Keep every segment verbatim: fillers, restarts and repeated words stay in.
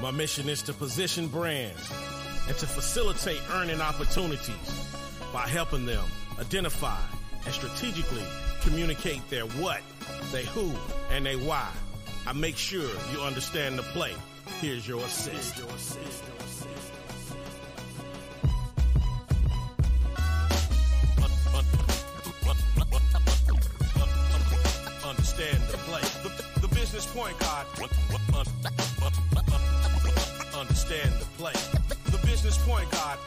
My mission is to position brands and to facilitate earning opportunities by helping them identify and strategically communicate their what, their who, and their why. I make sure you understand the play. Here's your assist. Understand the play. The, the Business Point Guard. Understand the play. The Business Point Guard.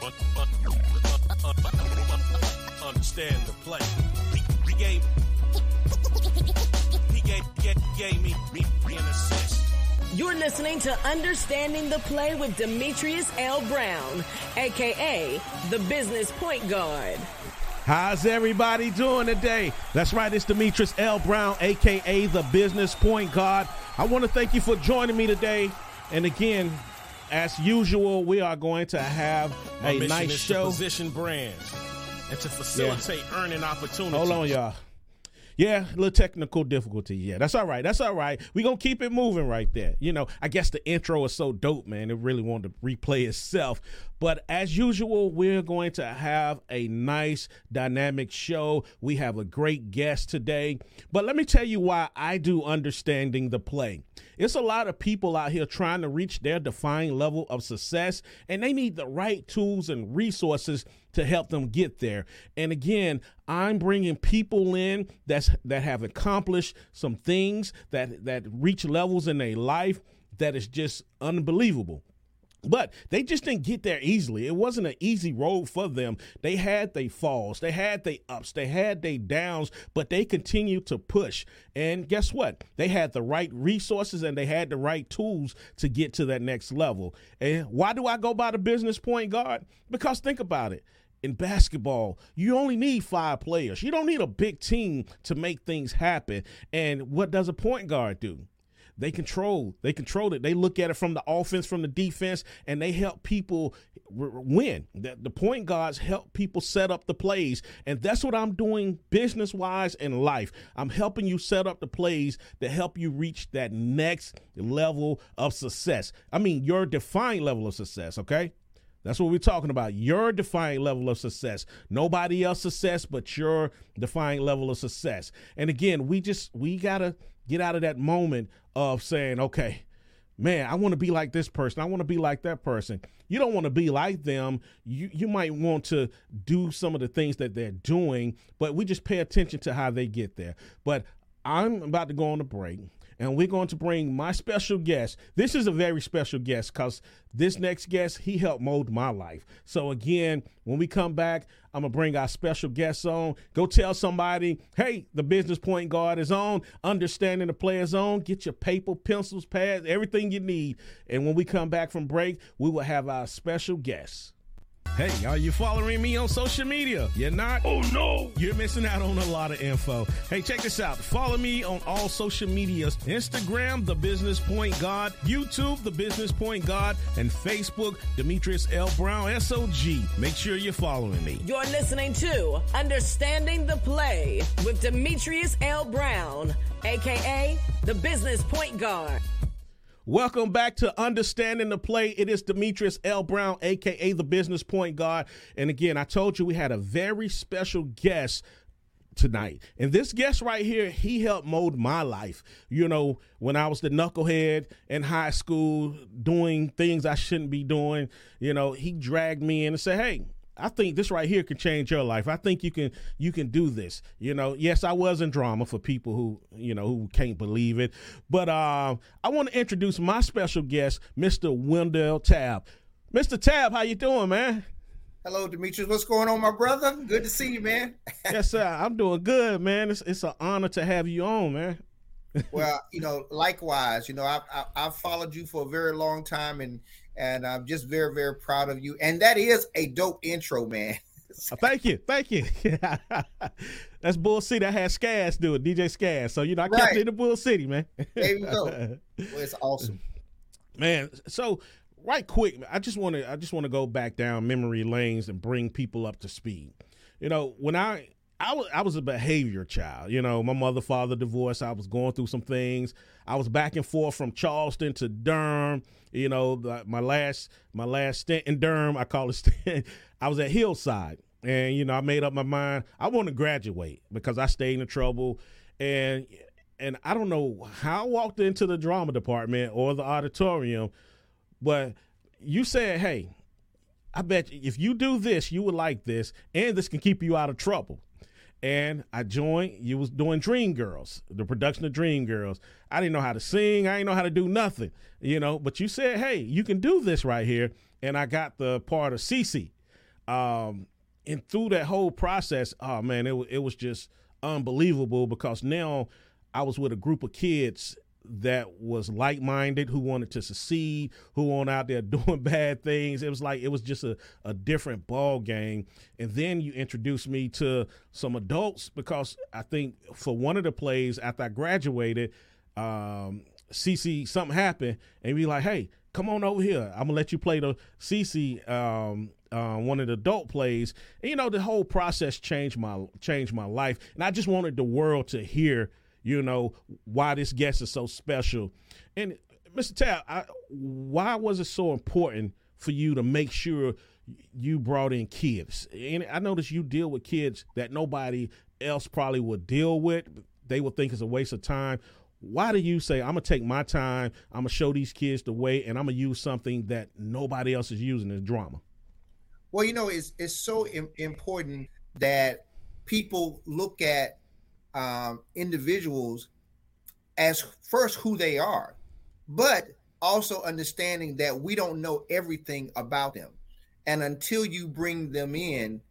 Understand the play. He gave, he gave, gave me, me, me an assist. You're listening to Understanding the Play with Demetrius L. Brown, a k a. The Business Point Guard. How's everybody doing today? That's right, it's Demetrius L. Brown, a k a. The Business Point Guard. I want to thank you for joining me today. And again, as usual, we are going to have a nice show. Position brands and to facilitate yeah. earning opportunities. Hold on, y'all. Yeah, a little technical difficulty. Yeah, that's all right. That's all right. We're going to keep it moving right there. You know, I guess the intro is so dope, man. It really wanted to replay itself. But as usual, we're going to have a nice dynamic show. We have a great guest today. But let me tell you why I do Understanding the Play. It's a lot of people out here trying to reach their defined level of success, and they need the right tools and resources to help them get there. And again, I'm bringing people in that's, that have accomplished some things that, that reach levels in their life that is just unbelievable. But they just didn't get there easily. It wasn't an easy road for them. They had their falls, they had their ups, they had their downs, but they continued to push. And guess what? They had the right resources and they had the right tools to get to that next level. And why do I go by the Business Point Guard? Because think about it. In basketball, you only need five players. You don't need a big team to make things happen. And what does a point guard do? They control, they control it. They look at it from the offense, from the defense, and they help people win. The, the point guards help people set up the plays. And that's what I'm doing business-wise in life. I'm helping you set up the plays that help you reach that next level of success. I mean, your defined level of success, okay? That's what we're talking about. Your defined level of success. Nobody else's success, but your defined level of success. And again, we just, we got to get out of that moment of saying, okay, man, I want to be like this person. I want to be like that person. You don't want to be like them. You you might want to do some of the things that they're doing, but we just pay attention to how they get there. But I'm about to go on a break. And we're going to bring my special guest. This is a very special guest because this next guest, he helped mold my life. So again, when we come back, I'm going to bring our special guest on. Go tell somebody, hey, the Business Point Guard is on. Understanding the Play is on. Get your paper, pencils, pads, everything you need. And when we come back from break, we will have our special guest. Hey, are you following me on social media? You're not? Oh, no. You're missing out on a lot of info. Hey, check this out. Follow me on all social medias. Instagram, The Business Point God. YouTube, The Business Point God. And Facebook, Demetrius L. Brown, S O G. Make sure you're following me. You're listening to Understanding the Play with Demetrius L. Brown, a k a. The Business Point Guard. Welcome back to Understanding the Play. It is Demetrius L. Brown, a k a. The Business Point Guard. And again, I told you we had a very special guest tonight. And this guest right here, he helped mold my life. You know, when I was the knucklehead in high school doing things I shouldn't be doing, you know, he dragged me in and said, hey, I think this right here could change your life. I think you can you can do this. You know, yes, I was in drama for people who, you know, who can't believe it. But uh, I want to introduce my special guest, Mister Wendell Tabb. Mister Tabb, how you doing, man? Hello, Demetrius. What's going on, my brother? Good to see you, man. Yes, sir. I'm doing good, man. It's it's an honor to have you on, man. Well, you know, likewise, you know, I've I, I followed you for a very long time, and and I'm just very, very proud of you. And that is a dope intro, man. Thank you. Thank you. That's Bull City. I had Skaz do it, D J Skaz. So, you know, I right. kept it in the Bull City, man. There you go. Well, it's awesome. Man, so right quick, I just want to I just want to go back down memory lanes and bring people up to speed. You know, when I – I was I was a behavior child. You know, my mother, father divorced. I was going through some things. I was back and forth from Charleston to Durham. You know, my last my last stint in Durham, I call it stint, I was at Hillside. And, you know, I made up my mind. I want to graduate because I stayed in trouble. And and I don't know how I walked into the drama department or the auditorium, but you said, hey, I bet if you do this, you would like this, and this can keep you out of trouble. And I joined. You was doing Dream Girls, the production of Dream Girls. I didn't know how to sing. I didn't know how to do nothing, you know. But you said, hey, you can do this right here. And I got the part of Cece. Um, and through that whole process, oh, man, it, it was just unbelievable because now I was with a group of kids that was like-minded, who wanted to succeed, who weren't out there doing bad things. It was like it was just a, a different ball game. And then you introduced me to some adults because I think for one of the plays after I graduated, um, Cece, something happened, and we like, hey, come on over here. I'm going to let you play the Cece, um, uh, one of the adult plays. And, you know, the whole process changed my changed my life, and I just wanted the world to hear, you know, why this guest is so special. And Mister Tabb, I, why was it so important for you to make sure you brought in kids? And I noticed you deal with kids that nobody else probably would deal with. They would think it's a waste of time. Why do you say, I'm going to take my time, I'm going to show these kids the way, and I'm going to use something that nobody else is using, is drama? Well, you know, it's, it's so im- important that people look at Um, individuals as first who they are, but also understanding that we don't know everything about them. And until you bring them in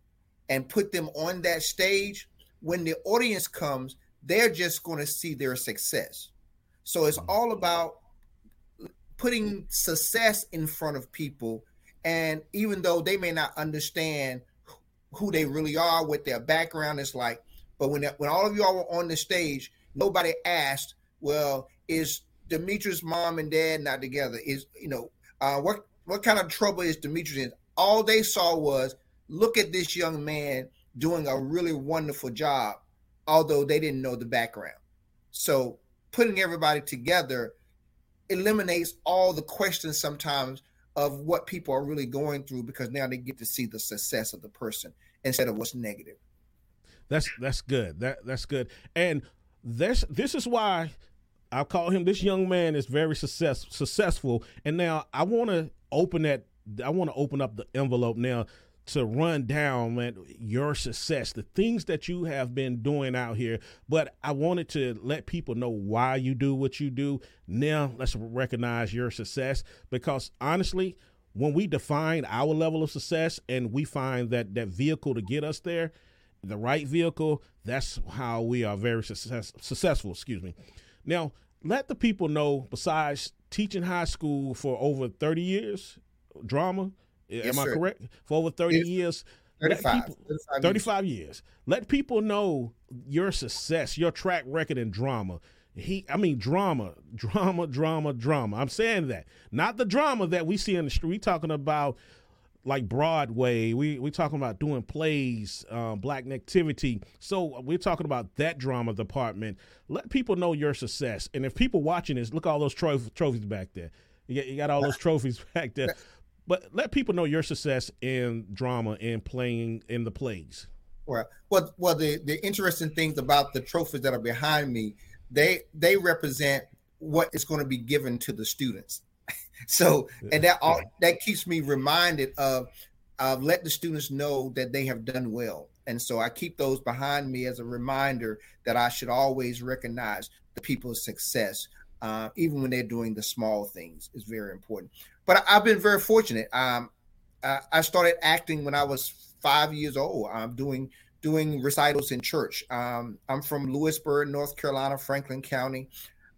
and put them on that stage, when the audience comes, they're just going to see their success. So it's all about putting success in front of people. And even though they may not understand who they really are, what their background is like, but when when all of y'all were on the stage, nobody asked, well, is Demetrius' mom and dad not together? Is, you know, uh, what what kind of trouble is Demetrius in? All they saw was, look at this young man doing a really wonderful job, although they didn't know the background. So putting everybody together eliminates all the questions sometimes of what people are really going through, because now they get to see the success of the person instead of what's negative. That's that's good. That that's good. And this this is why I call him. This young man is very success, successful. And now I want to open that. I want to open up the envelope now to run down, man, your success, the things that you have been doing out here. But I wanted to let people know why you do what you do. Now let's recognize your success, because honestly, when we define our level of success and we find that that vehicle to get us there, the right vehicle, that's how we are very success, successful, excuse me. Now, let the people know, besides teaching high school for over thirty years, drama, yes, am sir. I correct? For over thirty yes. years. thirty-five. People, thirty-five, thirty-five years. years. Let people know your success, your track record in drama. He, I mean, drama, drama, drama, drama. I'm saying that. Not the drama that we see in the street. We're talking about like Broadway, we we talking about doing plays, uh, Black Nativity. So we're talking about that drama department. Let people know your success. And if people watching this, look at all those tro- trophies back there. You got, you got all those trophies back there. But let people know your success in drama and playing in the plays. Well, well, well the, the interesting things about the trophies that are behind me, they they represent what is going to be given to the students. So, and that all, that keeps me reminded of, of let the students know that they have done well. And so I keep those behind me as a reminder that I should always recognize the people's success, uh, even when they're doing the small things, is very important. But I've been very fortunate. Um, I started acting when I was five years old. I'm doing doing recitals in church. Um, I'm from Lewisburg, North Carolina, Franklin County,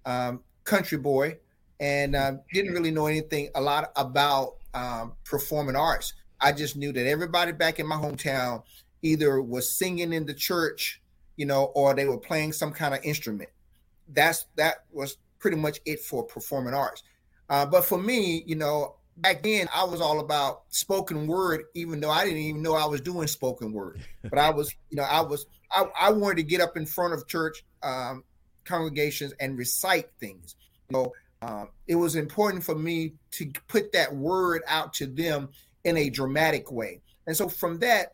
um, country boy. And uh, didn't really know anything a lot about um, performing arts. I just knew that everybody back in my hometown either was singing in the church, you know, or they were playing some kind of instrument. That's that was pretty much it for performing arts. Uh, but for me, you know, back then I was all about spoken word, even though I didn't even know I was doing spoken word. But I was, you know, I was I, I wanted to get up in front of church um, congregations and recite things. You know, um, it was important for me to put that word out to them in a dramatic way. And so from that,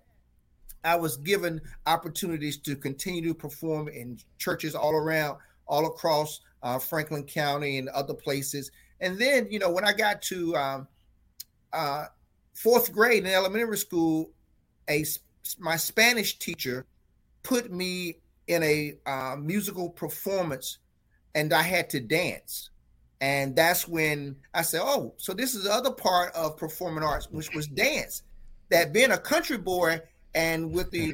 I was given opportunities to continue to perform in churches all around, all across uh, Franklin County and other places. And then, you know, when I got to um, uh, fourth grade in elementary school, a my Spanish teacher put me in a uh, musical performance, and I had to dance. And that's when I said, oh, so this is the other part of performing arts, which was dance. That being a country boy and with the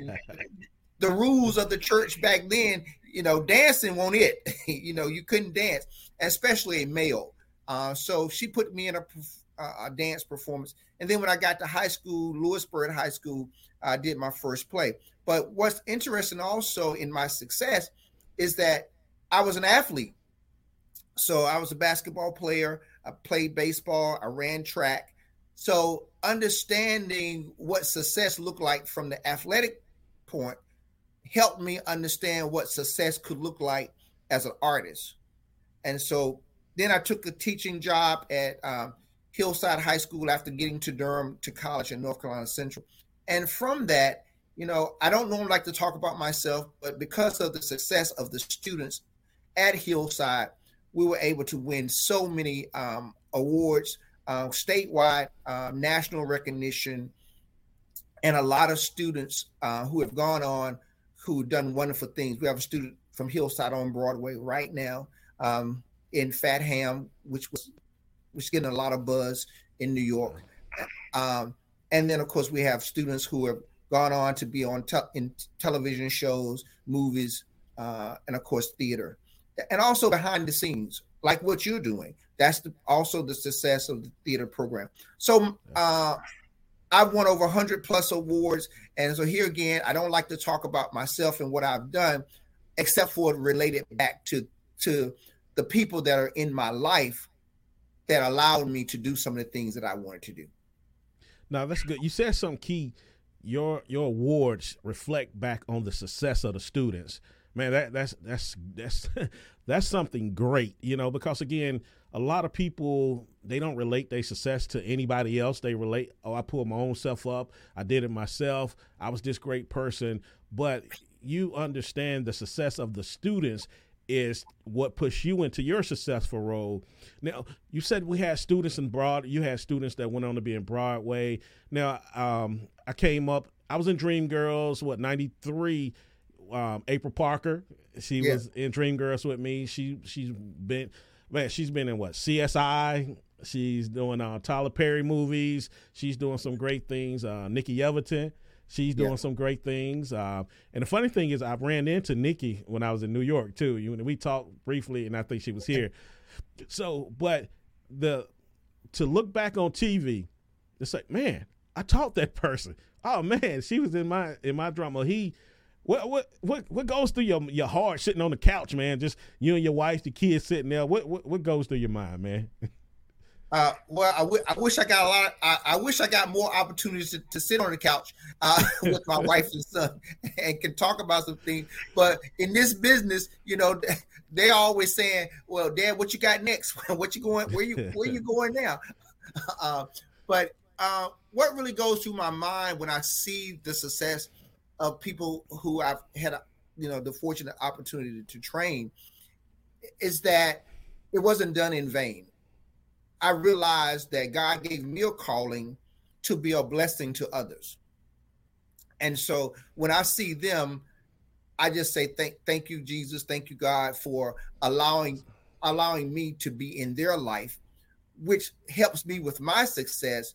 the rules of the church back then, you know, dancing wasn't it. You know, you couldn't dance, especially a male. Uh, so she put me in a, a dance performance. And then when I got to high school, Lewisburg High School, I did my first play. But what's interesting also in my success is that I was an athlete. So I was a basketball player. I played baseball. I ran track. So understanding what success looked like from the athletic point helped me understand what success could look like as an artist. And so then I took a teaching job at um, Hillside High School after getting to Durham to college in North Carolina Central. And from that, you know, I don't normally like to talk about myself, but because of the success of the students at Hillside, we were able to win so many um, awards, uh, statewide, uh, national recognition, and a lot of students uh, who have gone on, who done wonderful things. We have a student from Hillside on Broadway right now um, in Fat Ham, which was was getting a lot of buzz in New York. Um, and then, of course, we have students who have gone on to be on te- in television shows, movies, uh, and, of course, theater. And also behind the scenes, like what you're doing. That's the, also the success of the theater program. So uh, I've won over one hundred plus awards. And so here again, I don't like to talk about myself and what I've done, except for related back to, to the people that are in my life that allowed me to do some of the things that I wanted to do. Now, that's good. You said something key. Your, your awards reflect back on the success of the students. Man, that that's that's that's that's something great, you know, because, again, a lot of people, they don't relate their success to anybody else. They relate, oh, I pulled my own self up. I did it myself. I was this great person. But you understand the success of the students is what pushed you into your successful role. Now, you said we had students in Broadway. You had students that went on to be in Broadway. Now, um, I came up. I was in Dream Girls, what, ninety-three. Um, April Parker, she yeah. was in Dream Girls with me. She she's been, man, she's been in what C S I. She's doing uh, Tyler Perry movies. She's doing some great things. Uh, Nikki Everton, she's doing yeah. some great things. Uh, and the funny thing is, I ran into Nikki when I was in New York too. You we talked briefly, and I think she was here. So, but the to look back on T V, it's like, man, I taught that person. Oh man, she was in my in my drama. He. What what what what goes through your your heart sitting on the couch, man? Just you and your wife, the kids sitting there. What what, what goes through your mind, man? Uh, well, I, w- I wish I got a lot. Of, I, I wish I got more opportunities to, to sit on the couch uh, with my wife and son and can talk about some things. But in this business, you know, they always saying, "Well, Dad, what you got next? What you going? Where you where you going now?" Uh, but uh, what really goes through my mind when I see the success of people who I've had, you know, the fortunate opportunity to train, is that it wasn't done in vain. I realized that God gave me a calling to be a blessing to others. And so when I see them, I just say, thank, thank you, Jesus. Thank you, God, for allowing, allowing me to be in their life, which helps me with my success,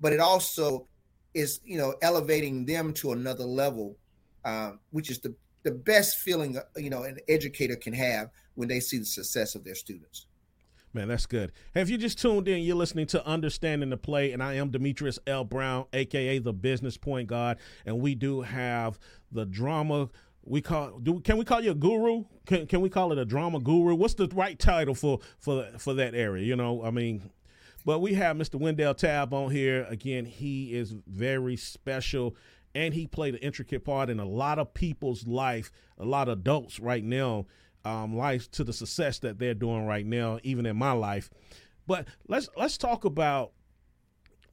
but it also is, you know, elevating them to another level, uh, which is the, the best feeling, you know, an educator can have when they see the success of their students. Man, that's good. Hey, if you just tuned in, you're listening to Understanding the Play, and I am Demetrius L. Brown, a k a the Business Point Guard, and we do have the drama. We call do can we call you a guru? Can can we call it a drama guru? What's the right title for for for that area? You know, I mean. But we have Mister Wendell Tabb on here. Again, he is very special. and he played an intricate part in a lot of people's life, a lot of adults right now, um, life to the success that they're doing right now, even in my life. But let's let's talk about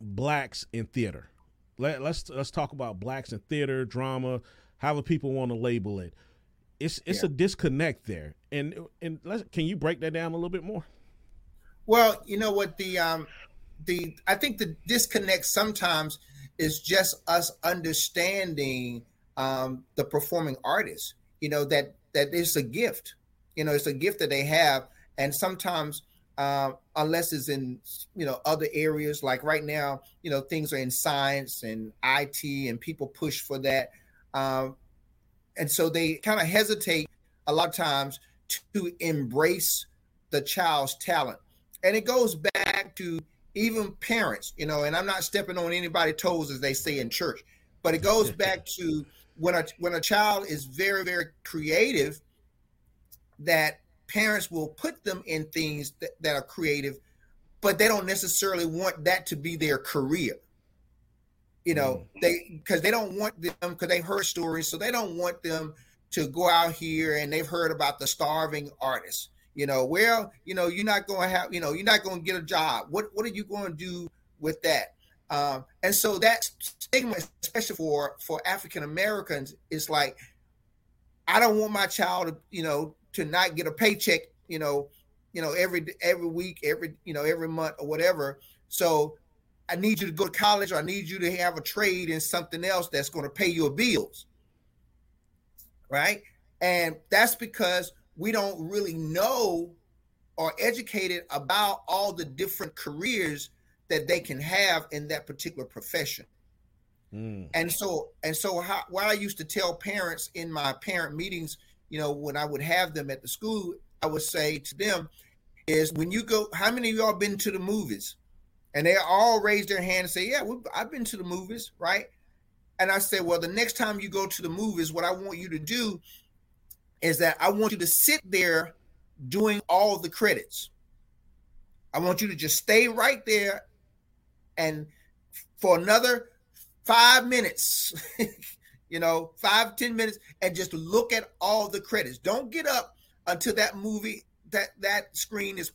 blacks in theater. Let, let's let's talk about blacks in theater, drama, however people want to label it. It's it's yeah. a disconnect there, and and let's, can you break that down a little bit more? Well, you know what the um, the I think the disconnect sometimes is just us understanding um, the performing artists. You know that that it's a gift. You know it's a gift that they have, and sometimes. Uh, unless it's in, you know, other areas, like right now, you know, things are in science and I T and people push for that. Um, and so they kind of hesitate a lot of times to embrace the child's talent. And it goes back to even parents, you know, and I'm not stepping on anybody's toes, as they say in church, but it goes back to when a, when a child is very, very creative, that parents will put them in things that, that are creative, but they don't necessarily want that to be their career. You know, mm. they because they don't want them because they've heard stories, so they don't want them to go out here and they've heard about the starving artists. You know, well, you know, you're not going to have, you know, you're not going to get a job. What what are you going to do with that? Um, and so that stigma, especially for for African Americans, is like, I don't want my child to, you know, to not get a paycheck, you know, you know, every, every week, every, you know, every month or whatever. So I need you to go to college, or I need you to have a trade in something else that's going to pay your bills. Right. And that's because we don't really know or educated about all the different careers that they can have in that particular profession. Mm. And so, and so how, what I used to tell parents in my parent meetings, you know, when I would have them at the school, I would say to them is, when you go, how many of y'all been to the movies? And they all raise their hand and say, yeah, well, I've been to the movies, right? And I said, well, the next time you go to the movies, what I want you to do is that I want you to sit there doing all the credits. I want you to just stay right there, and for another five minutes, you know, five, ten minutes, and just look at all the credits. Don't get up until that movie, that that screen is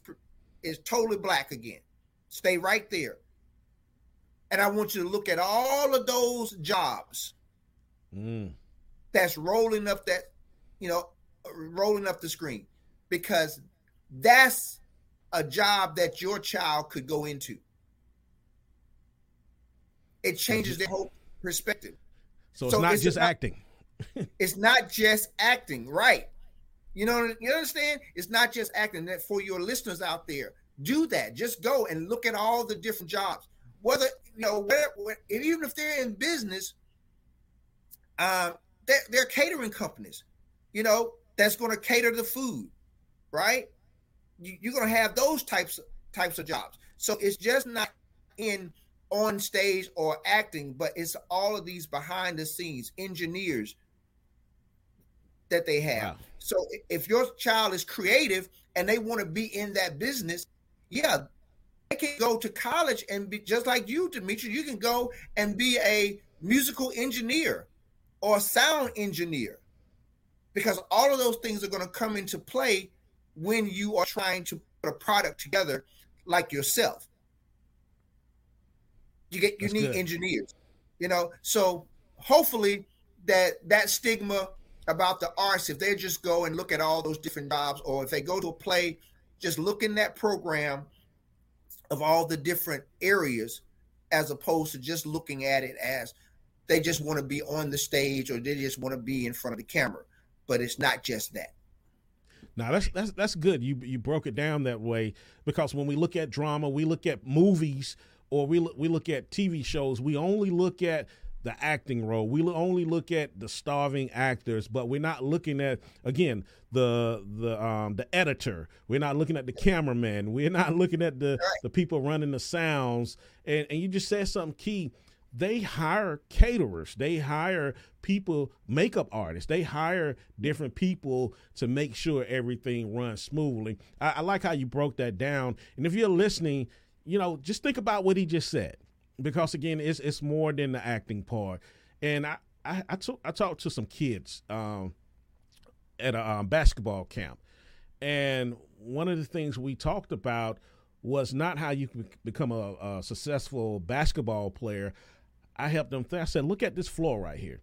is totally black again. Stay right there. And I want you to look at all of those jobs mm. that's rolling up that, you know, rolling up the screen, because that's a job that your child could go into. It changes their whole perspective. So it's so not it's just not, acting. It's not just acting, right? You know, you understand? It's not just acting. That for your listeners out there, do that. Just go and look at all the different jobs. Whether you know, whether, even if they're in business, um, they're, they're catering companies. You know, that's going to cater the food, right? You, you're going to have those types types of jobs. So it's just not in. On stage or acting, but it's all of these behind the scenes engineers that they have. Wow. So if your child is creative and they want to be in that business, yeah, they can go to college and be just like you, Demetrius. You can go and be a musical engineer or a sound engineer, because all of those things are going to come into play when you are trying to put a product together like yourself. You get you That's need good. engineers, you know. So hopefully that that stigma about the arts, if they just go and look at all those different jobs, or if they go to a play, just look in that program of all the different areas, as opposed to just looking at it as they just want to be on the stage, or they just want to be in front of the camera. But it's not just that. Now, that's that's that's good. You you broke it down that way, because when we look at drama, we look at movies. Or we we look at T V shows, we only look at the acting role. We only look at the starving actors, but we're not looking at, again, the the um, the editor. We're not looking at the cameraman. We're not looking at the, the people running the sounds. And, and you just said something key. They hire caterers. They hire people, makeup artists. They hire different people to make sure everything runs smoothly. I, I like how you broke that down. And if you're listening, you know, just think about what he just said, because, again, it's it's more than the acting part. And I I, I, talk, I talked to some kids um, at a um, basketball camp, and one of the things we talked about was not how you can become a, a successful basketball player. I helped them. Th- I said, look at this floor right here.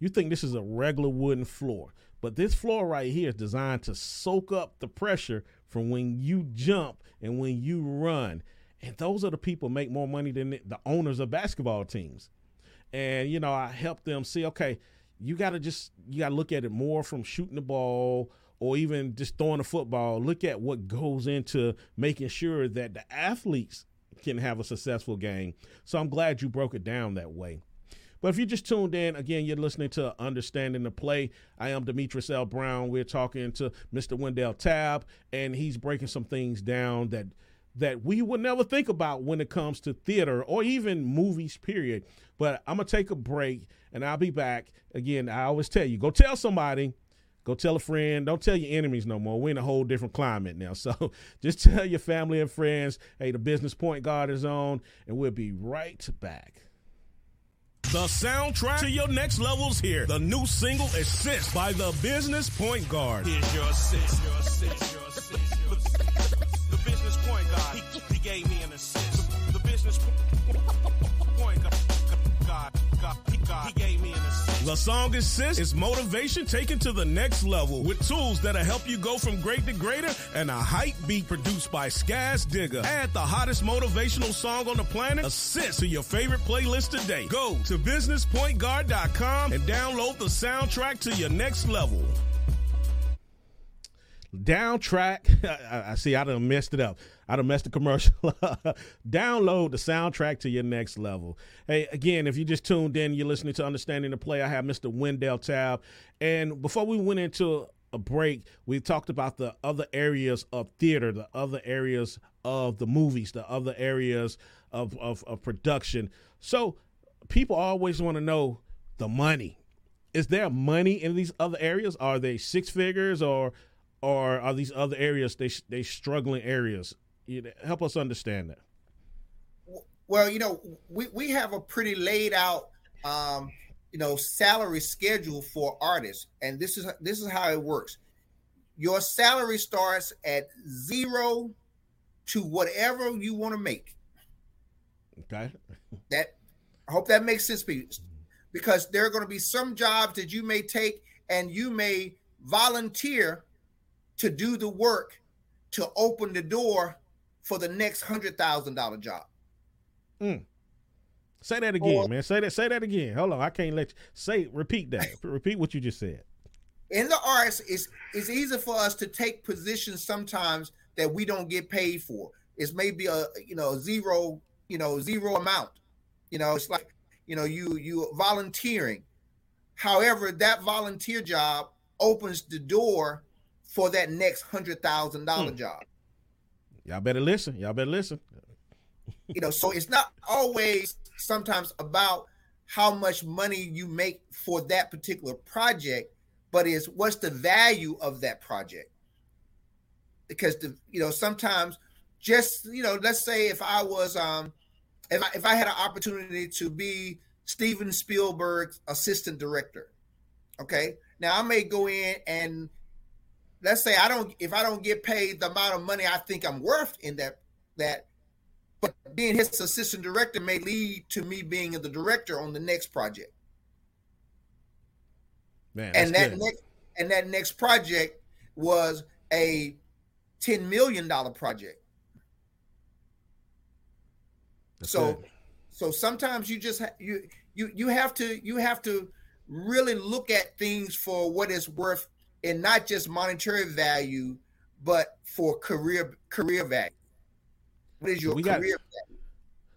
You think this is a regular wooden floor, but this floor right here is designed to soak up the pressure from when you jump and when you run. And those are the people who make more money than the owners of basketball teams. And, you know, I helped them see, okay, you got to just you got to look at it more from shooting the ball or even just throwing the football. Look at what goes into making sure that the athletes can have a successful game. So I'm glad you broke it down that way. But if you just tuned in, again, you're listening to Understanding the Play. I am Demetrius L. Brown. We're talking to Mister Wendell Tabb, and he's breaking some things down that that we would never think about when it comes to theater or even movies, period. But I'm going to take a break, and I'll be back. Again, I always tell you, go tell somebody. Go tell a friend. Don't tell your enemies no more. We're in a whole different climate now. So just tell your family and friends, hey, the Business Point Guard is on, and we'll be right back. The soundtrack to your next level's here. The new single, Assist, by the Business Point Guard. Here's your assist. Your assist. Your assist. Your assist. The Business Point Guard, he, he gave me an assist. The, the Business Point Guard, God, he, God, he gave me an assist. The song Assist is motivation taken to the next level with tools that'll help you go from great to greater and a hype beat produced by Skaz Digger. Add the hottest motivational song on the planet, Assist, to your favorite playlist today. Go to business point guard dot com and download the soundtrack to your next level. Down track, I, I see I done messed it up. I done messed the commercial. Download the soundtrack to your next level. Hey, again, if you just tuned in, you're listening to Understanding the Play. I have Mister Wendell Tabb. And before we went into a break, we talked about the other areas of theater, the other areas of the movies, the other areas of, of, of production. So people always want to know the money. Is there money in these other areas? Are they six figures or Or are these other areas, they they struggling areas? You know, help us understand that. Well, you know, we, we have a pretty laid out, um, you know, salary schedule for artists. And this is this is how it works. Your salary starts at zero to whatever you want to make. Okay. That I hope that makes sense for you. Because there are going to be some jobs that you may take and you may volunteer to do the work to open the door for the next hundred thousand dollar job. Mm. Say that again, or, man. Say that. Say that again. Hold on, I can't let you say. Repeat that. Repeat what you just said. In the arts, it's it's easy for us to take positions sometimes that we don't get paid for. It's maybe a you know zero you know zero amount. You know, it's like you know you you volunteering. However, that volunteer job opens the door for that next hundred thousand dollar hmm. job. Y'all better listen. Y'all better listen. You know, so it's not always sometimes about how much money you make for that particular project, but it's what's the value of that project. Because the you know sometimes just you know let's say if I was um if I, if I had an opportunity to be Steven Spielberg's assistant director, okay, now I may go in and let's say I don't, if I don't get paid the amount of money I think I'm worth in that, that, but being his assistant director may lead to me being the director on the next project. Man, and that good. next, and that next project was a ten million dollars project. That's so, good. so sometimes you just, ha- you, you, you have to, you have to really look at things for what it's worth. And not just monetary value, but for career career value. What is your we career gotta, value?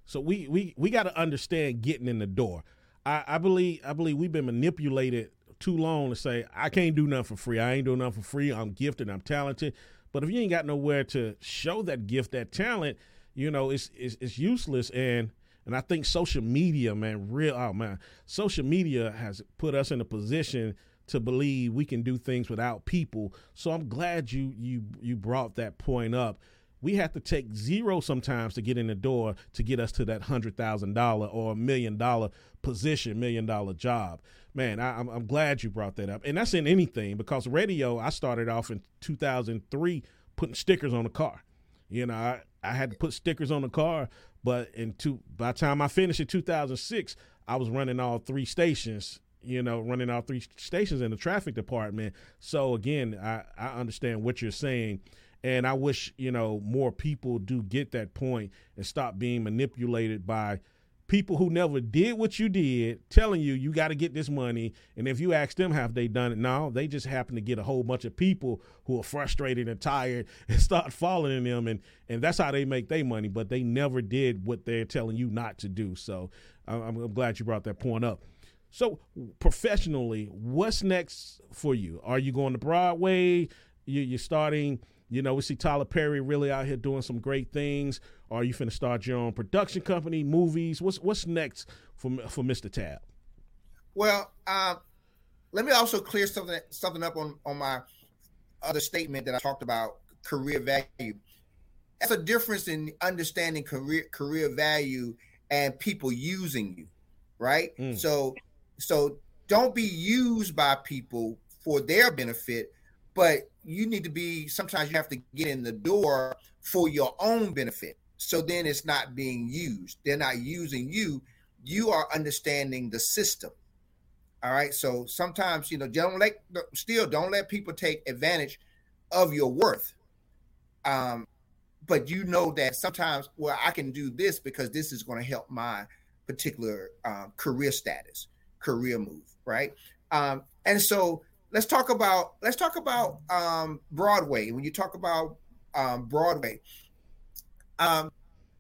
So we we, we got to understand getting in the door. I, I believe I believe we've been manipulated too long to say I can't do nothing for free. I ain't doing nothing for free. I'm gifted. I'm talented. But if you ain't got nowhere to show that gift, that talent, you know, it's it's, it's useless. And and I think social media, man, real oh man, social media has put us in a position to believe we can do things without people. So I'm glad you you you brought that point up. we have to take zero sometimes to get in the door to get us to that hundred thousand dollar or a million dollar position, million dollar job. Man, I, I'm, I'm glad you brought that up. And that's in anything, because radio, I started off in two thousand three putting stickers on the car. You know, I, I had to put stickers on the car, but in two, by the time I finished in two thousand six, I was running all three stations, you know, running all three stations in the traffic department. So, again, I, I understand what you're saying. And I wish, you know, more people do get that point and stop being manipulated by people who never did what you did, telling you you got to get this money. And if you ask them, have they done it? No, they just happen to get a whole bunch of people who are frustrated and tired and start following them. And, and that's how they make their money. But they never did what they're telling you not to do. So I'm, I'm glad you brought that point up. So professionally, what's next for you? Are you going to Broadway? You, you're starting, you know, we see Tyler Perry really out here doing some great things. Are you finna start your own production company, movies? What's what's next for for Mister Tabb? Well, uh, let me also clear something something up on, on my other statement that I talked about, career value. That's a difference in understanding career career value and people using you, right? Mm. So so don't be used by people for their benefit, but you need to be, sometimes you have to get in the door for your own benefit. So then it's not being used. They're not using you. You are understanding the system. All right. So sometimes, you know, don't let, still don't let people take advantage of your worth. Um, but you know that sometimes, well, I can do this because this is going to help my particular um, career status, career move. Right. Um, and so let's talk about, let's talk about um, Broadway. When you talk about um, Broadway, Um,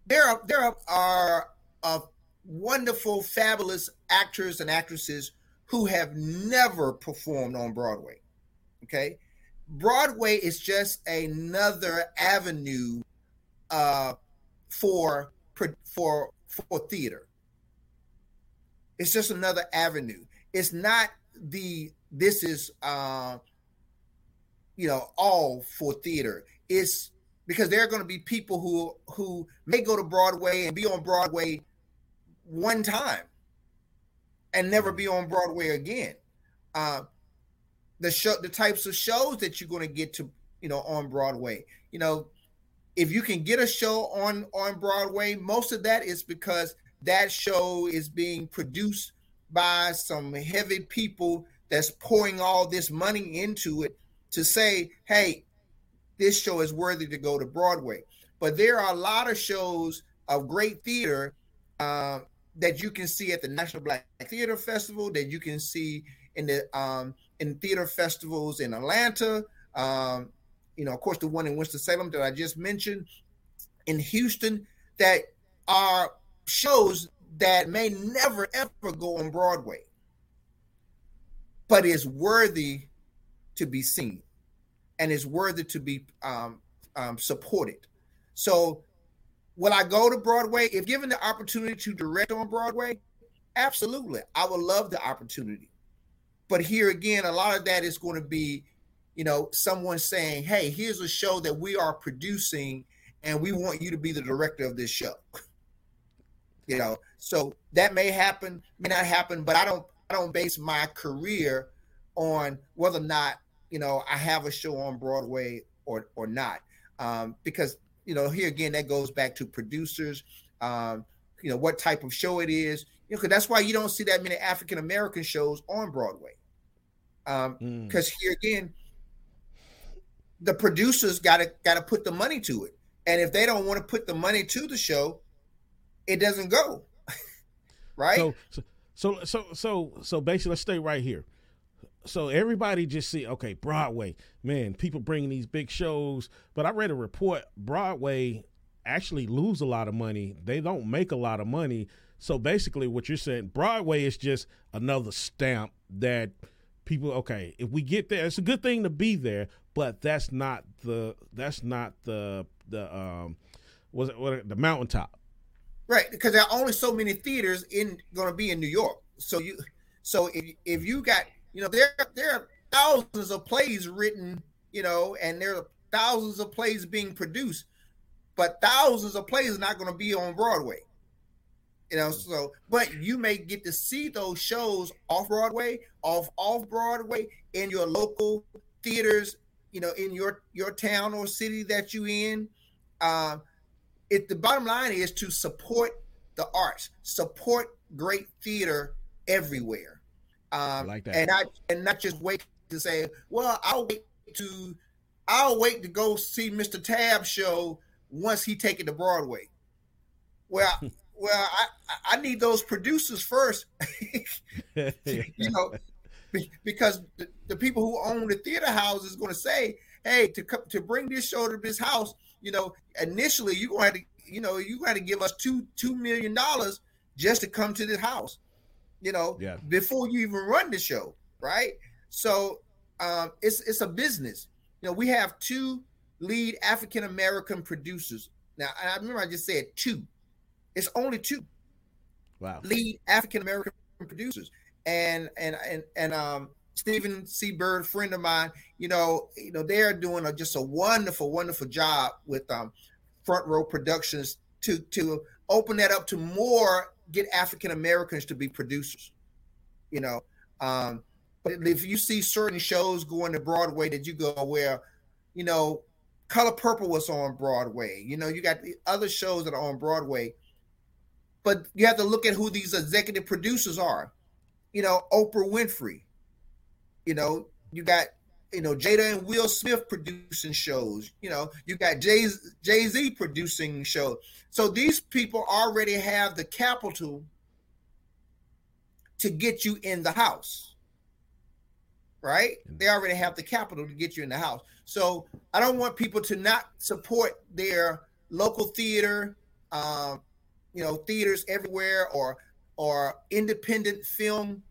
there are there are uh, wonderful, fabulous actors and actresses who have never performed on Broadway. Okay, Broadway is just another avenue uh, for for for theater. It's just another avenue. It's not the this is uh, you know all for theater. It's because there are going to be people who who may go to Broadway and be on Broadway one time and never be on Broadway again. Uh, the show, the types of shows that you're going to get to, you know, on Broadway. You know, if you can get a show on, on Broadway, most of that is because that show is being produced by some heavy people that's pouring all this money into it to say, hey, this show is worthy to go to Broadway. But there are a lot of shows of great theater uh, that you can see at the National Black Theater Festival, that you can see in the um, in theater festivals in Atlanta. Um, you know, of course, the one in Winston-Salem that I just mentioned, in Houston, that are shows that may never, ever go on Broadway, but is worthy to be seen and is worthy to be um, um, supported. So will I go to Broadway? If given the opportunity to direct on Broadway, absolutely. I would love the opportunity. But here again, a lot of that is going to be, you know, someone saying, hey, here's a show that we are producing and we want you to be the director of this show. You know, so that may happen, may not happen, but I don't, I don't base my career on whether or not, you know, I have a show on Broadway or or not, um, because, you know, here again, that goes back to producers, um, you know, what type of show it is. You know, because that's why you don't see that many African-American shows on Broadway. Um, mm. Because here again, the producers got to got to put the money to it. And if they don't want to put the money to the show, it doesn't go. Right. So, so, so, so, so basically, let's stay right here. So everybody just see, okay, Broadway, man, people bringing these big shows. But I read a report, Broadway actually lose a lot of money. They don't make a lot of money. So basically what you're saying, Broadway is just another stamp that people, okay, if we get there, it's a good thing to be there, but that's not the, that's not the, the, um, was it, what, the mountaintop. Right. Because there are only so many theaters in going to be in New York. So you, so if, if you got, you know, there, there are thousands of plays written, you know, and there are thousands of plays being produced. but thousands of plays are not going to be on Broadway. You know, so, but you may get to see those shows off Broadway, off off Broadway, in your local theaters, you know, in your, your town or city that you in. Uh, it, the bottom line is to support the arts, support great theater everywhere. Um, I like that. And I, and not just wait to say, well, I'll wait to, I'll wait to go see Mister Tabb's show once he take it to Broadway. Well, well, I, I need those producers first, you know, because the, the people who own the theater house is going to say, hey, to come, to bring this show to this house, you know, initially you're going to have to, you know, you got to give us two, two million dollars just to come to this house, you know, yeah. before you even run the show. Right. So um, it's, it's a business. You know, we have two lead African-American producers. Now, I remember I just said two. It's only two wow. lead African-American producers. And, and, and, and um, Stephen C. Byrd, friend of mine, you know, you know, they're doing a, just a wonderful, wonderful job with um, Front Row Productions to, to open that up to more, get African-Americans to be producers, you know. Um, but if you see certain shows going to Broadway that you go where, you know, Color Purple was on Broadway, you know, you got the other shows that are on Broadway, but you have to look at who these executive producers are. You know, Oprah Winfrey, you know, you got, you know, Jada and Will Smith producing shows, you know, you got Jay, Jay-Z producing shows. So these people already have the capital to get you in the house. Right? They already have the capital to get you in the house. So I don't want people to not support their local theater, um, you know, theaters everywhere, or or independent film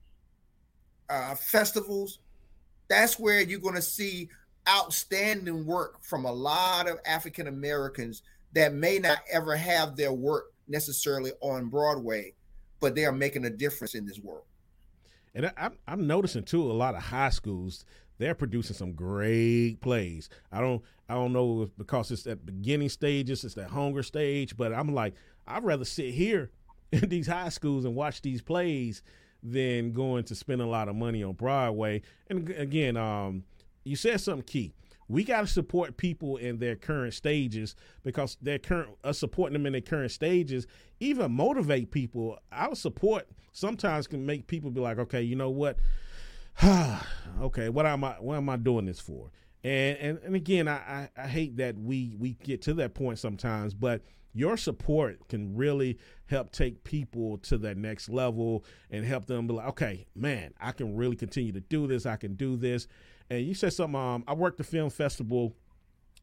uh, festivals. That's where you're going to see outstanding work from a lot of African Americans that may not ever have their work necessarily on Broadway, but they are making a difference in this world. And I'm, I'm noticing too, a lot of high schools, they're producing some great plays. I don't, I don't know if because it's at beginning stages, it's that hunger stage, but I'm like, I'd rather sit here in these high schools and watch these plays than going to spend a lot of money on Broadway. And again, um, you said something key. We got to support people in their current stages, because their current us uh, supporting them in their current stages even motivate people. Our support sometimes can make people be like, okay, you know what? okay, what am I? What am I doing this for? And and, and again, I, I I hate that we we get to that point sometimes, but your support can really help take people to that next level and help them be like, okay, man, I can really continue to do this. I can do this. And you said something, um, I worked the film festival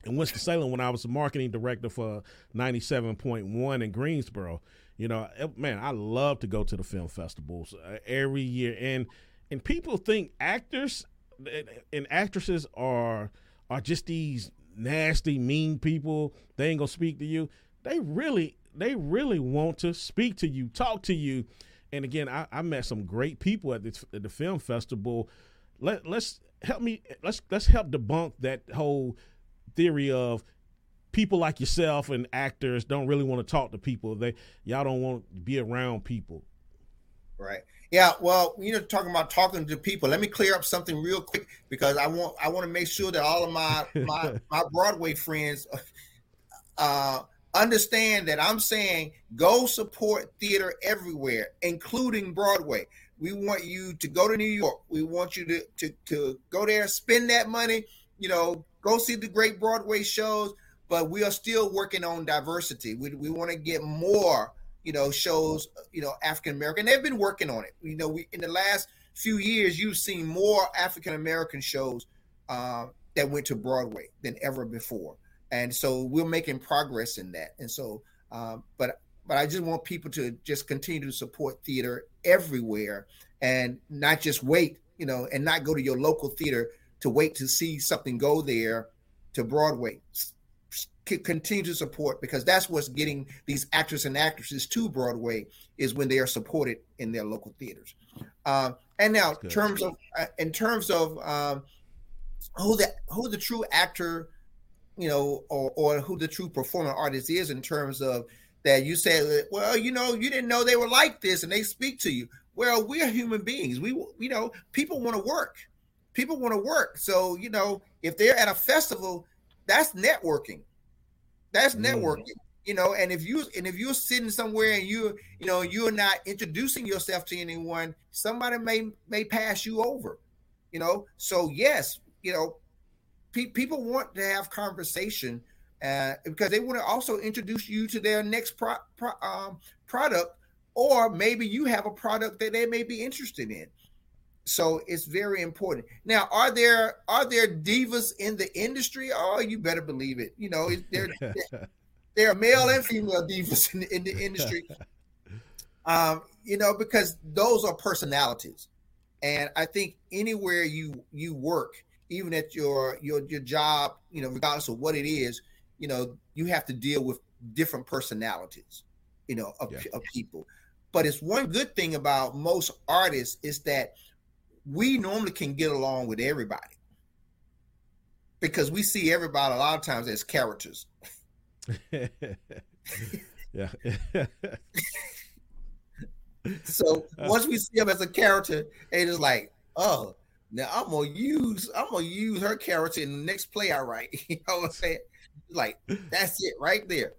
in Winston-Salem when I was the marketing director for ninety-seven point one in Greensboro. You know, it, man, I love to go to the film festivals uh, every year. And and people think actors and actresses are are just these nasty, mean people. They ain't gonna speak to you. They really, they really want to speak to you, talk to you. And again, I, I met some great people at, this, at the film festival. Let, let's help me. Let's let's help debunk that whole theory of people like yourself and actors don't really want to talk to people. They y'all don't want to be around people. Right. Yeah. Well, you know, talking about talking to people. Let me clear up something real quick, because I want I want to make sure that all of my my, my Broadway friends Uh, understand that I'm saying go support theater everywhere, including Broadway. We want you to go to New York. We want you to, to, to go there, spend that money, you know, go see the great Broadway shows, but we are still working on diversity. We we want to get more, you know, shows, you know, African-American. They've been working on it. You know, we in the last few years, you've seen more African-American shows uh, that went to Broadway than ever before. And so we're making progress in that. And so, um, but but I just want people to just continue to support theater everywhere, and not just wait, you know, and not go to your local theater to wait to see something go there to Broadway. C- continue to support, because that's what's getting these actors and actresses to Broadway, is when they are supported in their local theaters. Um, and now, in terms of uh, in terms of um, who the who the true actor. you know, or, or who the true performing artist is in terms of that you say, well, you know, you didn't know they were like this and they speak to you. Well, we're human beings. We, you know, people want to work. People want to work. So, you know, if they're at a festival, that's networking. That's networking. Mm. You know, and if you and if you're sitting somewhere and you you know you're not introducing yourself to anyone, somebody may may pass you over. You know, so yes, you know, pe- people want to have conversation uh, because they want to also introduce you to their next pro- pro- um, product, or maybe you have a product that they may be interested in. So it's very important. Now, are there are there divas in the industry? Oh, you better believe it. You know, there. There are male and female divas in the, in the industry, um, you know, because those are personalities. And I think anywhere you you work, even at your your your job, you know, regardless of what it is, you know, you have to deal with different personalities, you know, of, yeah. of people. But it's one good thing about most artists is that we normally can get along with everybody because we see everybody a lot of times as characters. yeah. So once we see him as a character, it is like, oh, now I'm gonna use I'm gonna use her character in the next play I write. You know what I'm saying? Like that's it right there.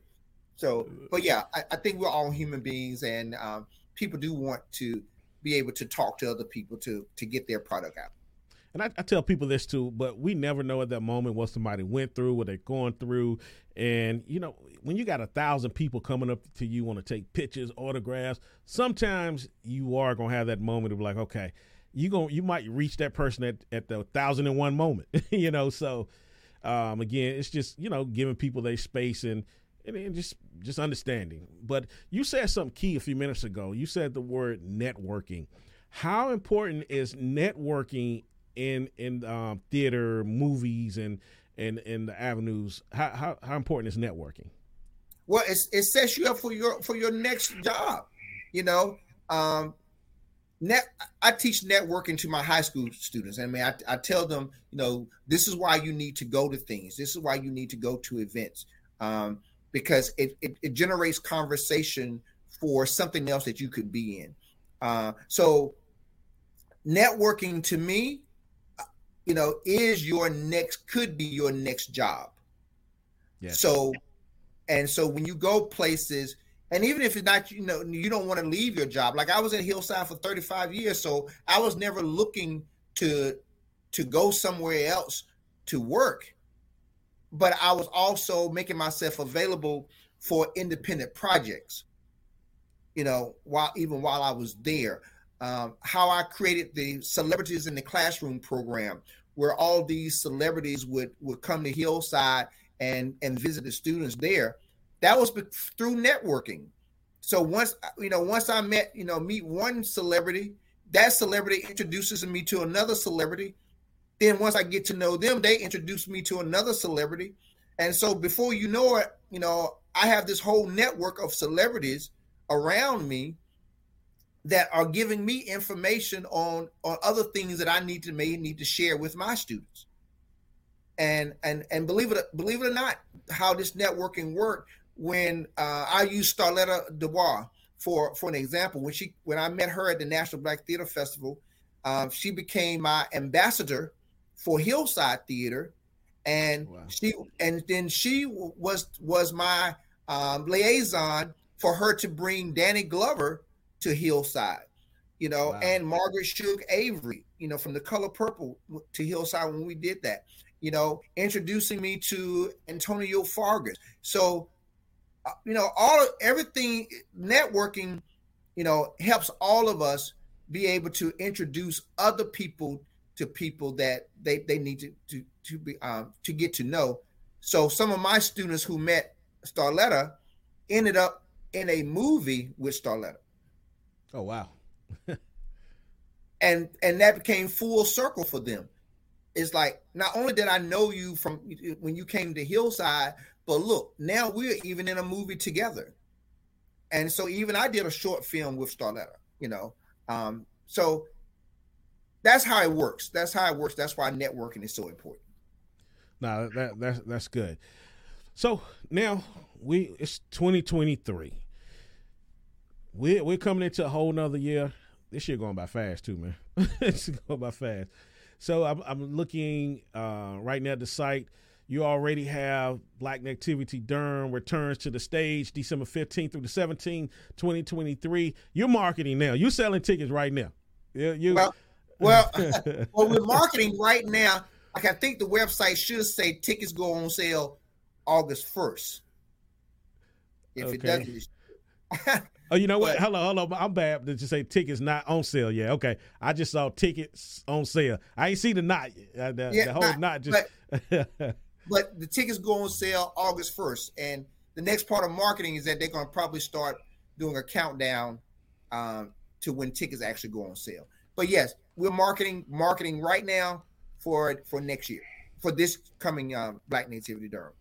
So, but yeah, I, I think we're all human beings, and um, people do want to be able to talk to other people to to get their product out. And I, I tell people this too, but we never know at that moment what somebody went through, what they're going through. And, you know, when you got a thousand people coming up to you, want to take pictures, autographs, sometimes you are going to have that moment of like, okay, you going you might reach that person at, at the thousand and one moment, you know? So um, again, it's just, you know, giving people their space and, and, and just, just understanding. But you said something key a few minutes ago. You said the word networking. How important is networking in in um theater, movies, and and in the avenues? How, how how important is networking? Well, it's, it sets you up for your for your next job, you know. um net I teach networking to my high school students. I mean, I, I tell them, you know, this is why you need to go to things, this is why you need to go to events, um because it it, it generates conversation for something else that you could be in. Uh so networking to me, you know, is your next, could be your next job. Yes. So, and so when you go places, and even if it's not, you know, you don't want to leave your job. Like I was at Hillside for thirty-five years. So I was never looking to, to go somewhere else to work, but I was also making myself available for independent projects, you know, while, even while I was there. Um, how I created the Celebrities in the Classroom program, where all these celebrities would, would come to Hillside and, and visit the students there. That was through networking. So once, you know, once I met, you know, meet one celebrity, that celebrity introduces me to another celebrity. Then once I get to know them, they introduce me to another celebrity. And so before you know it, you know, I have this whole network of celebrities around me that are giving me information on, on other things that I need to may need to share with my students. And and and believe it believe it or not, how this networking worked. When uh, I used Starletta Du Bois for for an example, when she when I met her at the National Black Theater Festival, um, she became my ambassador for Hillside Theater, and wow. she and then she was was my um, liaison for her to bring Danny Glover to Hillside, you know, wow. and Margaret Shug Avery, you know, from The Color Purple to Hillside when we did that, you know, introducing me to Antonio Fargas. So, uh, you know, all of everything networking, you know, helps all of us be able to introduce other people to people that they, they need to, to, to be, um, to get to know. So some of my students who met Starletta ended up in a movie with Starletta. Oh, wow. and and that became full circle for them. It's like, not only did I know you from when you came to Hillside, but look, now we're even in a movie together. And so even I did a short film with Starletta, you know. Um, so that's how it works. That's how it works. That's why networking is so important. No, that that's that's good. So now we it's twenty twenty-three. We're we're coming into a whole nother year. This year going by fast too, man. It's going by fast. So I'm, I'm looking uh, right now at the site. You already have Black Nativity Durham returns to the stage December fifteenth through the seventeenth, twenty twenty-three. You're marketing now. You're selling tickets right now. Yeah, you. Well, well, well, we're marketing right now. Like I think the website should say tickets go on sale August first. If okay. It doesn't. Oh, you know what? Hello, hello. I'm bad. Did you say tickets not on sale yet? Okay. I just saw tickets on sale. I ain't see the not yet. The, yeah, the whole not, not just. But, but the tickets go on sale August first. And the next part of marketing is that they're going to probably start doing a countdown um, to when tickets actually go on sale. But yes, we're marketing marketing right now for for next year, for this coming um, Black Nativity Durham.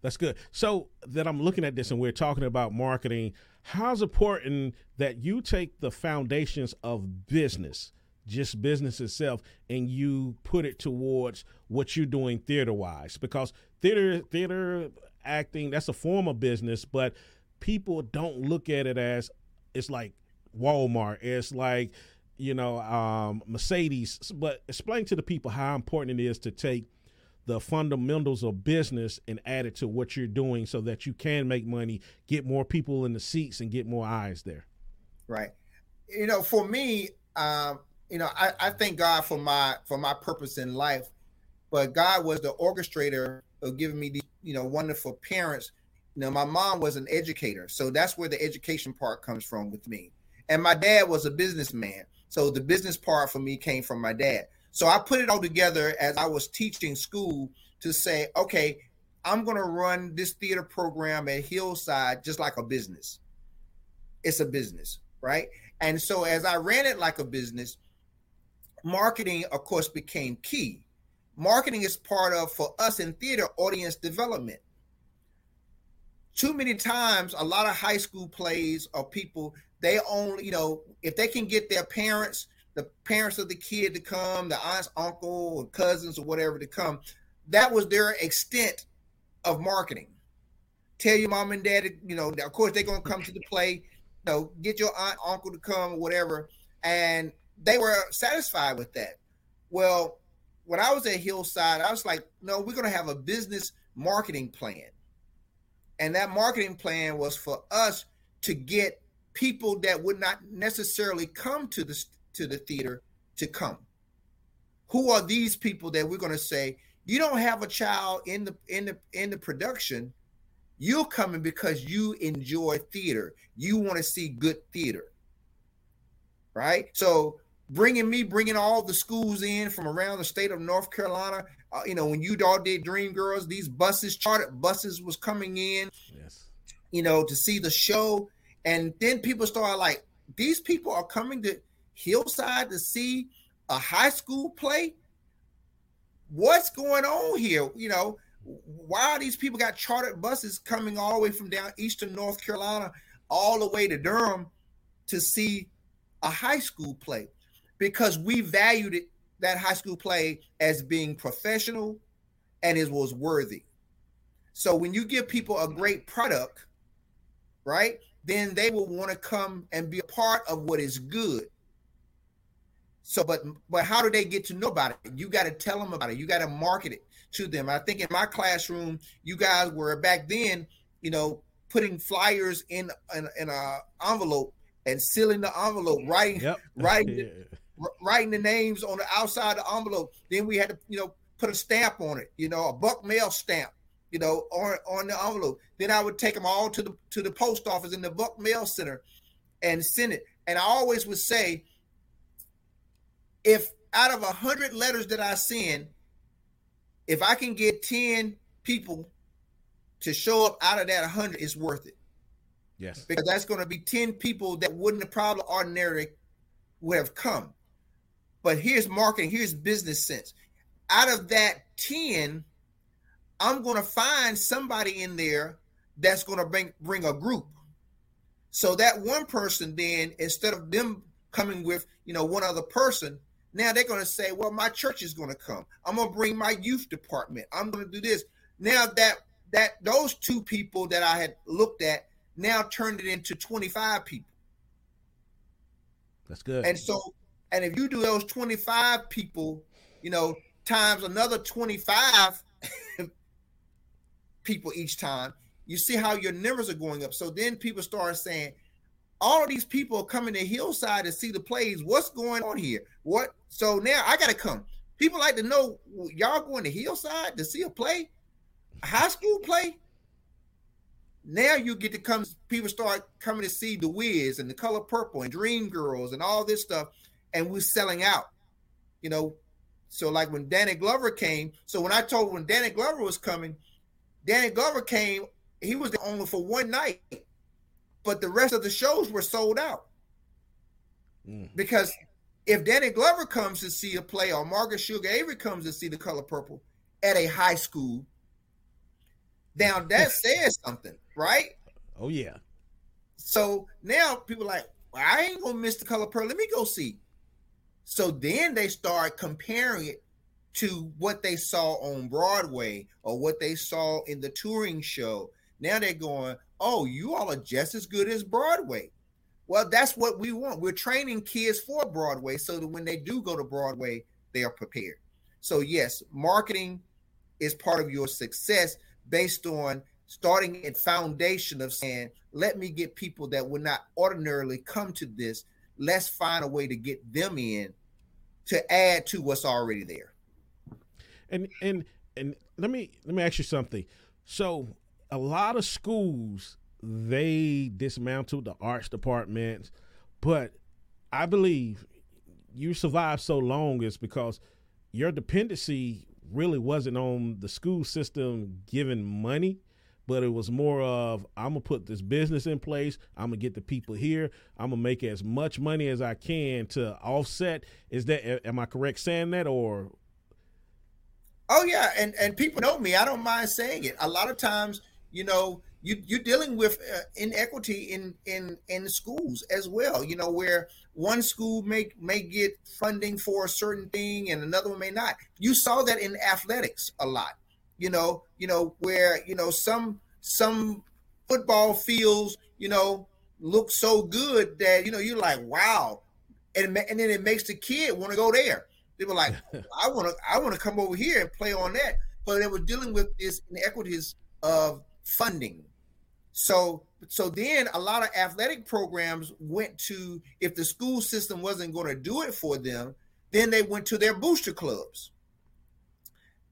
That's good. So that I'm looking at this and we're talking about marketing. How's important that you take the foundations of business, just business itself, and you put it towards what you're doing theater-wise? Because theater, theater acting, that's a form of business, but people don't look at it as it's like Walmart, it's like, you know, um, Mercedes. But explain to the people how important it is to take the fundamentals of business and add it to what you're doing so that you can make money, get more people in the seats and get more eyes there. Right. You know, for me, um, you know, I, I thank God for my, for my purpose in life, but God was the orchestrator of giving me these, you know, wonderful parents. You know, my mom was an educator. So that's where the education part comes from with me. And my dad was a businessman. So the business part for me came from my dad. So I put it all together as I was teaching school to say, okay, I'm going to run this theater program at Hillside just like a business. It's a business, right? And so as I ran it like a business, marketing, of course, became key. Marketing is part of, for us in theater, audience development. Too many times, a lot of high school plays or people, they only, you know, if they can get their parents the parents of the kid to come, the aunts, uncle, or cousins, or whatever to come. That was their extent of marketing. Tell your mom and dad, you know, of course they're going to come to the play, you know, get your aunt, uncle to come, or whatever. And they were satisfied with that. Well, when I was at Hillside, I was like, no, we're going to have a business marketing plan. And that marketing plan was for us to get people that would not necessarily come to the to the theater to come. Who are these people that we're going to say, you don't have a child in the in the in the production, you're coming because you enjoy theater, you want to see good theater, right? So bringing me bringing all the schools in from around the state of North Carolina, uh, you know, when you all did Dream Girls, these buses, chartered buses was coming in, yes, you know, to see the show. And then people started like, these people are coming to Hillside to see a high school play? What's going on here? You know, why are these people got chartered buses coming all the way from down eastern North Carolina all the way to Durham to see a high school play? Because we valued it, that high school play, as being professional and it was worthy. So when you give people a great product, right, then they will want to come and be a part of what is good. So, but but how do they get to know about it? You got to tell them about it. You got to market it to them. I think in my classroom, you guys were back then, you know, putting flyers in in, in a envelope and sealing the envelope, writing yep. writing yeah. the, writing the names on the outside of the envelope. Then we had to, you know, put a stamp on it, you know, a Buck Mail stamp, you know, on on the envelope. Then I would take them all to the to the post office in the Buck Mail Center and send it. And I always would say, if out of a hundred letters that I send, if I can get ten people to show up out of that hundred, it's worth it. Yes. Because that's going to be ten people that wouldn't have probably ordinarily would have come. But here's marketing, here's business sense. Out of that ten, I'm going to find somebody in there that's going to bring, bring a group. So that one person then, instead of them coming with, you know, one other person, Now they're going to say, well, my church is going to come. I'm going to bring my youth department. I'm going to do this. Now that that those two people that I had looked at now turned it into twenty-five people. That's good. And so, and if you do those twenty-five people, you know, times another twenty-five people each time, you see how your numbers are going up. So then people start saying, all of these people are coming to Hillside to see the plays. What's going on here? What? So now I got to come. People like to know, y'all going to Hillside to see a play? A high school play? Now you get to come. People start coming to see The Wiz and The Color Purple and Dream Girls and all this stuff. And we're selling out, you know? So like when Danny Glover came, so when I told when Danny Glover was coming, Danny Glover came, he was there only for one night. But the rest of the shows were sold out. Mm. Because if Danny Glover comes to see a play or Margaret Shug Avery comes to see The Color Purple at a high school, now that says something, right? Oh, yeah. So now people are like, well, I ain't going to miss The Color Purple. Let me go see. So then they start comparing it to what they saw on Broadway or what they saw in the touring show. Now they're going, oh, you all are just as good as Broadway. Well, that's what we want. We're training kids for Broadway so that when they do go to Broadway, they are prepared. So yes, marketing is part of your success based on starting at foundation of saying, let me get people that would not ordinarily come to this. Let's find a way to get them in to add to what's already there. And, and, and let me, let me ask you something. So, a lot of schools, they dismantled the arts departments, but I believe you survived so long is because your dependency really wasn't on the school system giving money, but it was more of, I'm gonna put this business in place, I'm gonna get the people here, I'm gonna make as much money as I can to offset. Is that, am I correct saying that, or? Oh yeah, and, and people know me, I don't mind saying it. A lot of times, you know, you, you're dealing with uh, inequity in, in, in schools as well, you know, where one school may, may get funding for a certain thing and another one may not. You saw that in athletics a lot, you know, you know, where, you know, some, some football fields, you know, look so good that, you know, you're like, wow. And, and then it makes the kid want to go there. They were like, I want to, I want to come over here and play on that. But they were dealing with this inequities of funding. So, so then a lot of athletic programs went to, if the school system wasn't going to do it for them, then they went to their booster clubs.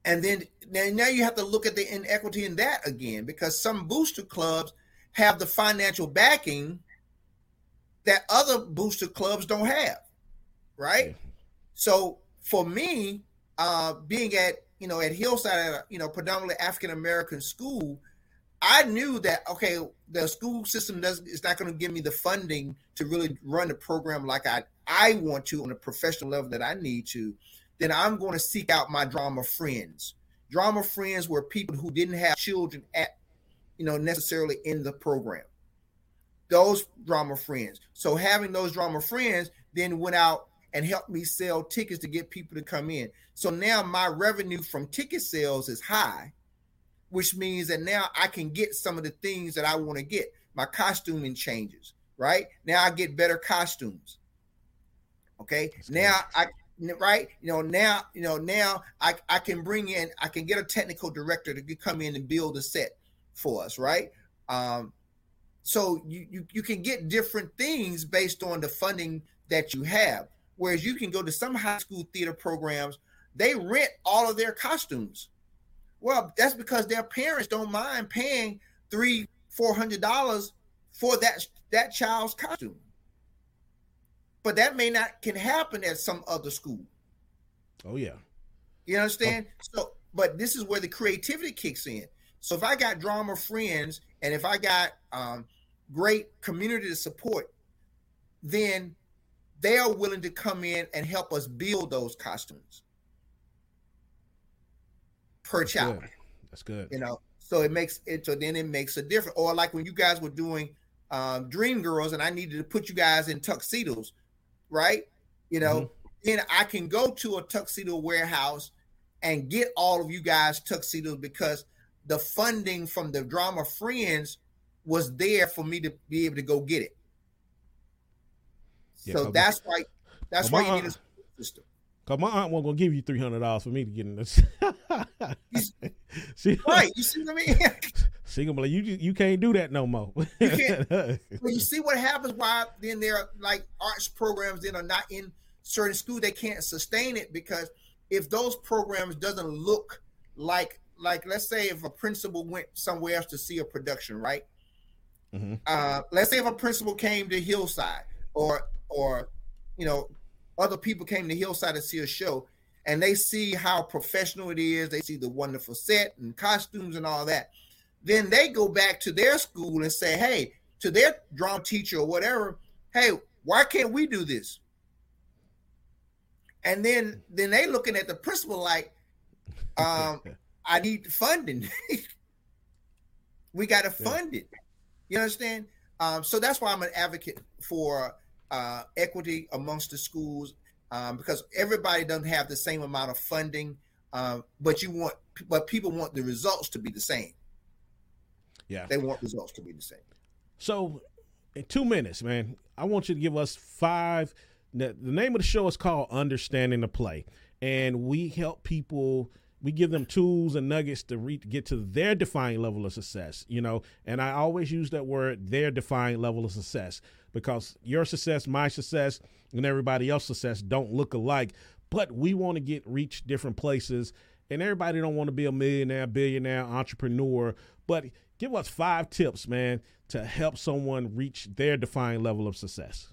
And then now you have to look at the inequity in that again, because some booster clubs have the financial backing that other booster clubs don't have, right? Yeah. So for me, uh, being at, you know, at Hillside, at a, you know, predominantly African-American school, I knew that, okay, the school system doesn't, it's not going to give me the funding to really run the program like I, I want to on a professional level that I need to, then I'm going to seek out my drama friends. Drama friends were people who didn't have children at, you know, necessarily in the program. Those drama friends. So having those drama friends then went out and help me sell tickets to get people to come in. So now my revenue from ticket sales is high, which means that now I can get some of the things that I want to get. My costuming changes, right? Now I get better costumes. Okay. That's now good. I, right. You know, now, you know, now I, I can bring in, I can get a technical director to come in and build a set for us. Right. Um, so you, you, you can get different things based on the funding that you have. Whereas you can go to some high school theater programs, they rent all of their costumes. Well, that's because their parents don't mind paying three, four hundred dollars for that that child's costume. But that may not can happen at some other school. Oh yeah, you understand. Oh. So, but this is where the creativity kicks in. So if I got drama friends and if I got um, great community support, then they are willing to come in and help us build those costumes per That's child. Good. That's good. You know, so it makes it, so then it makes a difference. Or like when you guys were doing um, Dream Girls and I needed to put you guys in tuxedos, right? You know, mm-hmm. Then I can go to a tuxedo warehouse and get all of you guys tuxedos, because the funding from the drama Friends was there for me to be able to go get it. Yeah, so that's why that's why you aunt, need a school system. Cause my aunt wasn't gonna give you three hundred dollars for me to get in this. she, right, you see what I mean? She gonna be like, you you can't do that no more. You can't. Well, you see what happens? Why then there are like arts programs that are not in certain schools. They can't sustain it, because if those programs doesn't look like like let's say if a principal went somewhere else to see a production, right? Mm-hmm. Uh, let's say if a principal came to Hillside, or or you know, other people came to Hillside to see a show, and they see how professional it is, they see the wonderful set and costumes and all that, then they go back to their school and say, hey, to their drama teacher or whatever, hey, why can't we do this? And then then they looking at the principal like, um, I need funding. We got to fund it. You understand? Um, so that's why I'm an advocate for uh, equity amongst the schools, um, because everybody doesn't have the same amount of funding, um, but you want, but people want the results to be the same. Yeah, they want results to be the same. So, in two minutes, man, I want you to give us five. The name of the show is called Understanding the Play, and we help people. We give them tools and nuggets to re- get to their defining level of success, you know, and I always use that word, their defining level of success, because your success, my success, and everybody else's success don't look alike, but we want to get reach different places, and everybody don't want to be a millionaire, billionaire, entrepreneur, but give us five tips, man, to help someone reach their defining level of success.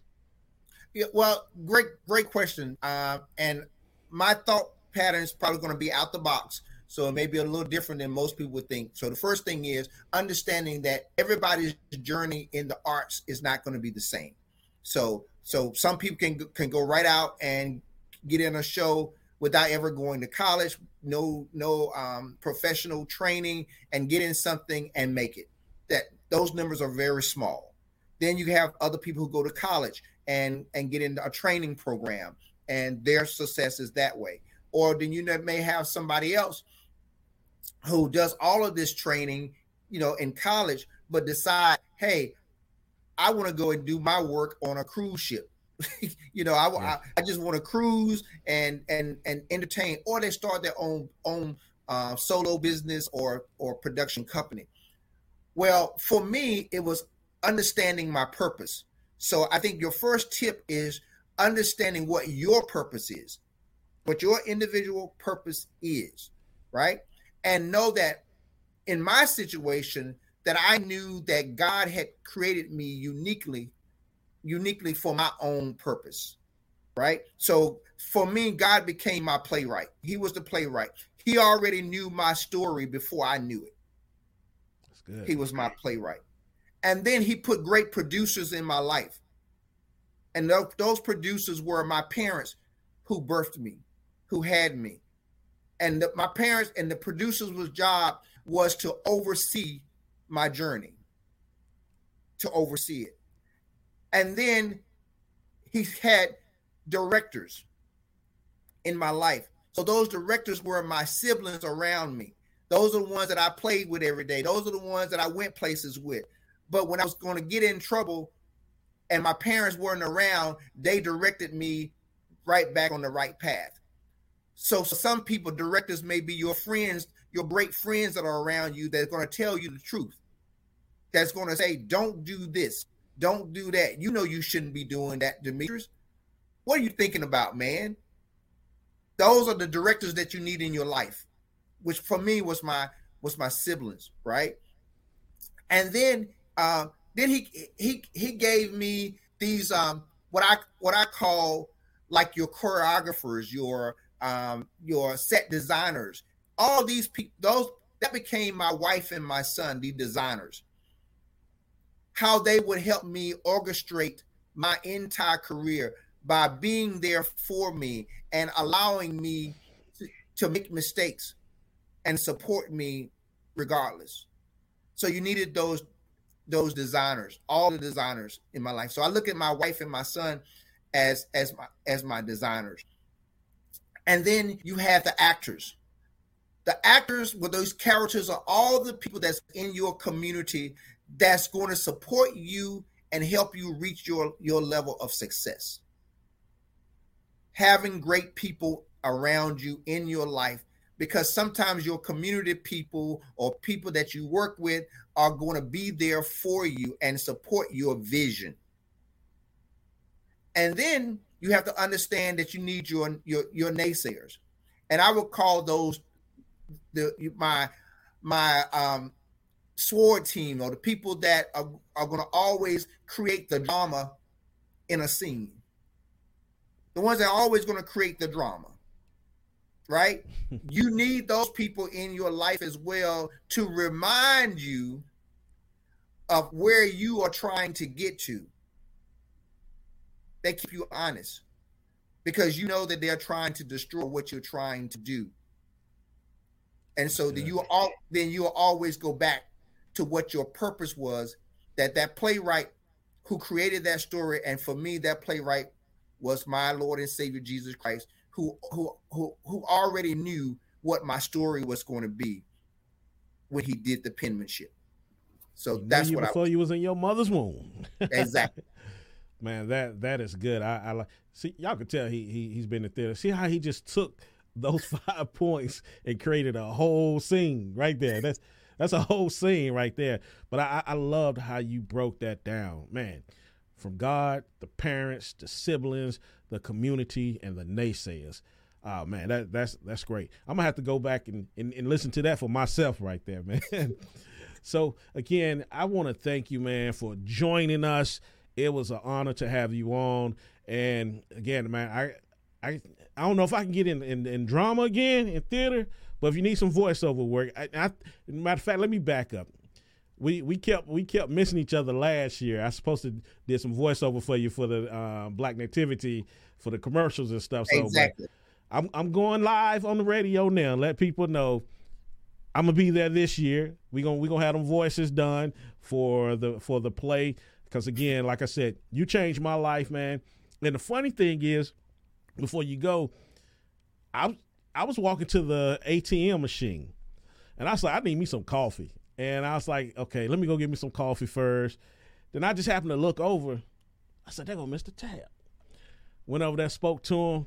Yeah, well, great, great question. Uh, and my thought pattern is probably going to be out the box, so it may be a little different than most people would think. So the first thing is understanding that everybody's journey in the arts is not going to be the same. So, so some people can can go right out and get in a show without ever going to college, no no um, professional training, and get in something and make it. That those numbers are very small. Then you have other people who go to college and and get into a training program, and their success is that way. Or then you may have somebody else who does all of this training, you know, in college, but decide, hey, I want to go and do my work on a cruise ship. you know, I, yeah. I I just want to cruise and and and entertain. Or they start their own own uh, solo business or or production company. Well, for me, it was understanding my purpose. So I think your first tip is understanding what your purpose is. What your individual purpose is, right? And know that in my situation, that I knew that God had created me uniquely, uniquely for my own purpose, right? So for me, God became my playwright. He was the playwright. He already knew my story before I knew it. That's good. He was my playwright. And then he put great producers in my life. And those producers were my parents, who birthed me, who had me. And the, my parents and the producers' job was to oversee my journey, to oversee it. And then he had directors in my life. So those directors were my siblings around me. Those are the ones that I played with every day. Those are the ones that I went places with. But when I was going to get in trouble and my parents weren't around, they directed me right back on the right path. So, so some people, directors may be your friends, your great friends that are around you, that's going to tell you the truth. That's going to say, don't do this. Don't do that. You know you shouldn't be doing that, Demetrius. What are you thinking about, man? Those are the directors that you need in your life, which for me was my was my siblings, right? And then uh, then he he he gave me these um what I what I call like your choreographers, your um, your set designers, all these people, those that became my wife and my son, the designers, how they would help me orchestrate my entire career by being there for me and allowing me to, to make mistakes and support me regardless. So you needed those those designers, all the designers in my life. So I look at my wife and my son as as my as my designers. And then you have the actors. The actors with those characters are all the people that's in your community that's going to support you and help you reach your, your level of success. Having great people around you in your life, because sometimes your community people or people that you work with are going to be there for you and support your vision. And then you have to understand that you need your your, your naysayers. And I would call those the my my um, sword team, or the people that are, are going to always create the drama in a scene. The ones that are always going to create the drama, right? You need those people in your life as well to remind you of where you are trying to get to. They keep you honest because you know that they're trying to destroy what you're trying to do. And so yeah. then you all then you'll always go back to what your purpose was, that that playwright who created that story. And for me, that playwright was my Lord and Savior, Jesus Christ, who who who who already knew what my story was going to be when he did the penmanship. So you that's what I saw. You was in your mother's womb. Exactly. Man, that that is good. I, I like. See, y'all can tell he he he's been in theater. See how he just took those five points and created a whole scene right there. That's that's a whole scene right there. But I, I loved how you broke that down, man. From God, the parents, the siblings, the community, and the naysayers. Oh man, that that's that's great. I'm gonna have to go back and, and, and listen to that for myself right there, man. So again, I want to thank you, man, for joining us. It was an honor to have you on. And again, man, I I I don't know if I can get in, in, in drama again, in theater, but if you need some voiceover work, I, I, matter of fact, let me back up. We we kept we kept missing each other last year. I was supposed to did some voiceover for you for the uh, Black Nativity, for the commercials and stuff. So exactly. I'm I'm going live on the radio now. Let people know I'm gonna be there this year. We gonna we gonna have them voices done for the for the play. Because again, like I said, you changed my life, man. And the funny thing is, before you go, I I was walking to the A T M machine, and I was like, I need me some coffee. And I was like, okay, let me go get me some coffee first. Then I just happened to look over. I said, there go Mister Tabb. Went over there, spoke to him.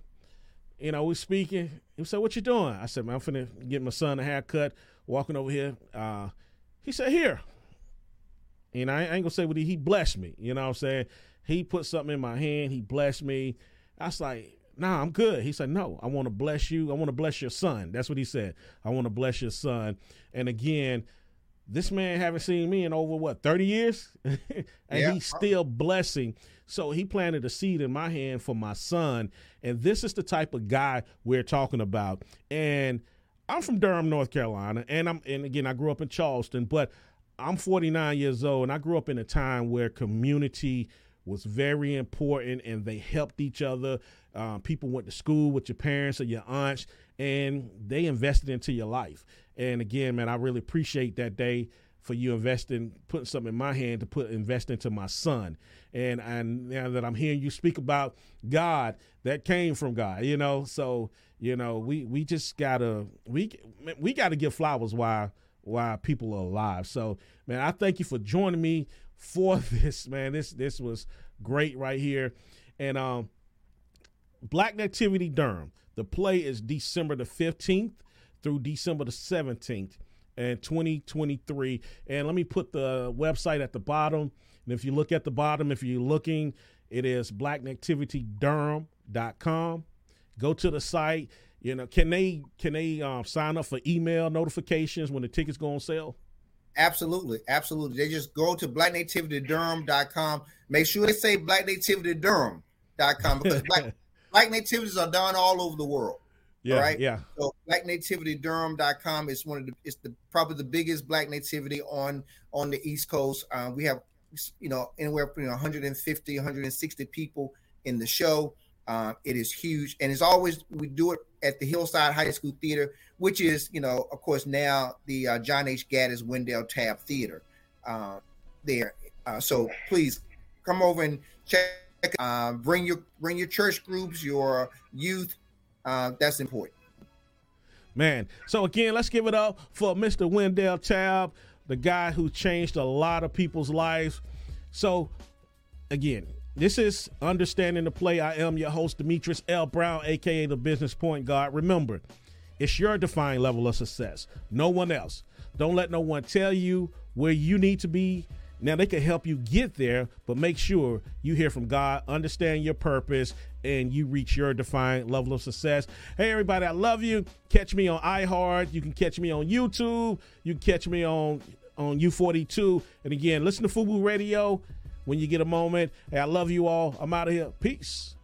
You know, we speaking. He said, what you doing? I said, man, I'm finna get my son a haircut, walking over here. Uh, he said, here. And I ain't gonna say what he, he blessed me. You know what I'm saying? He put something in my hand. He blessed me. I was like, nah, I'm good. He said, no, I want to bless you. I want to bless your son. That's what he said. I want to bless your son. And again, this man haven't seen me in over, what, thirty years? And yeah. He's still blessing. So he planted a seed in my hand for my son. And this is the type of guy we're talking about. And I'm from Durham, North Carolina. And I'm, and again, I grew up in Charleston, but I'm forty-nine years old. And I grew up in a time where community was very important and they helped each other. Uh, people went to school with your parents or your aunts, and they invested into your life. And again, man, I really appreciate that day for you investing, putting something in my hand to put invest into my son. And and now that I'm hearing you speak about God, that came from God, you know. So, you know, we, we just gotta we we gotta give flowers while while people are alive. So, man, I thank you for joining me for this, man. This this was great right here. And um, Black Nativity Durham. The play is December the fifteenth. Through December the seventeenth and twenty twenty-three. And let me put the website at the bottom. And if you look at the bottom, if you're looking, it is black nativity durham dot com. Go to the site. You know, can they can they um, sign up for email notifications when the tickets go on sale? Absolutely. Absolutely. They just go to black nativity durham dot com. Make sure they say black nativity durham dot com because black, black nativities are done all over the world. Yeah, all right. Yeah. So black nativity durham dot com is one of the it's the probably the biggest Black nativity on on the East Coast. Uh, we have, you know, anywhere between one hundred fifty, one hundred sixty people in the show. Uh, it is huge, and it's always we do it at the Hillside High School Theater, which is, you know, of course now the uh, John H. Gaddis Wendell Tabb Theater uh, there. Uh, so please come over and check. Uh, bring your bring your church groups, your youth. uh, that's important. Man, so again, let's give it up for Mister Wendell Tabb, the guy who changed a lot of people's lives. So again, this is Understanding the Play. I am your host, Demetrius L. Brown, a k a the Business Point Guard. Remember, it's your defined level of success, no one else. Don't let no one tell you where you need to be. Now, they can help you get there, but make sure you hear from God, understand your purpose, and you reach your defined level of success. Hey, everybody, I love you. Catch me on iHeart. You can catch me on YouTube. You can catch me on, on U forty-two. And again, listen to Fubu Radio when you get a moment. Hey, I love you all. I'm out of here. Peace.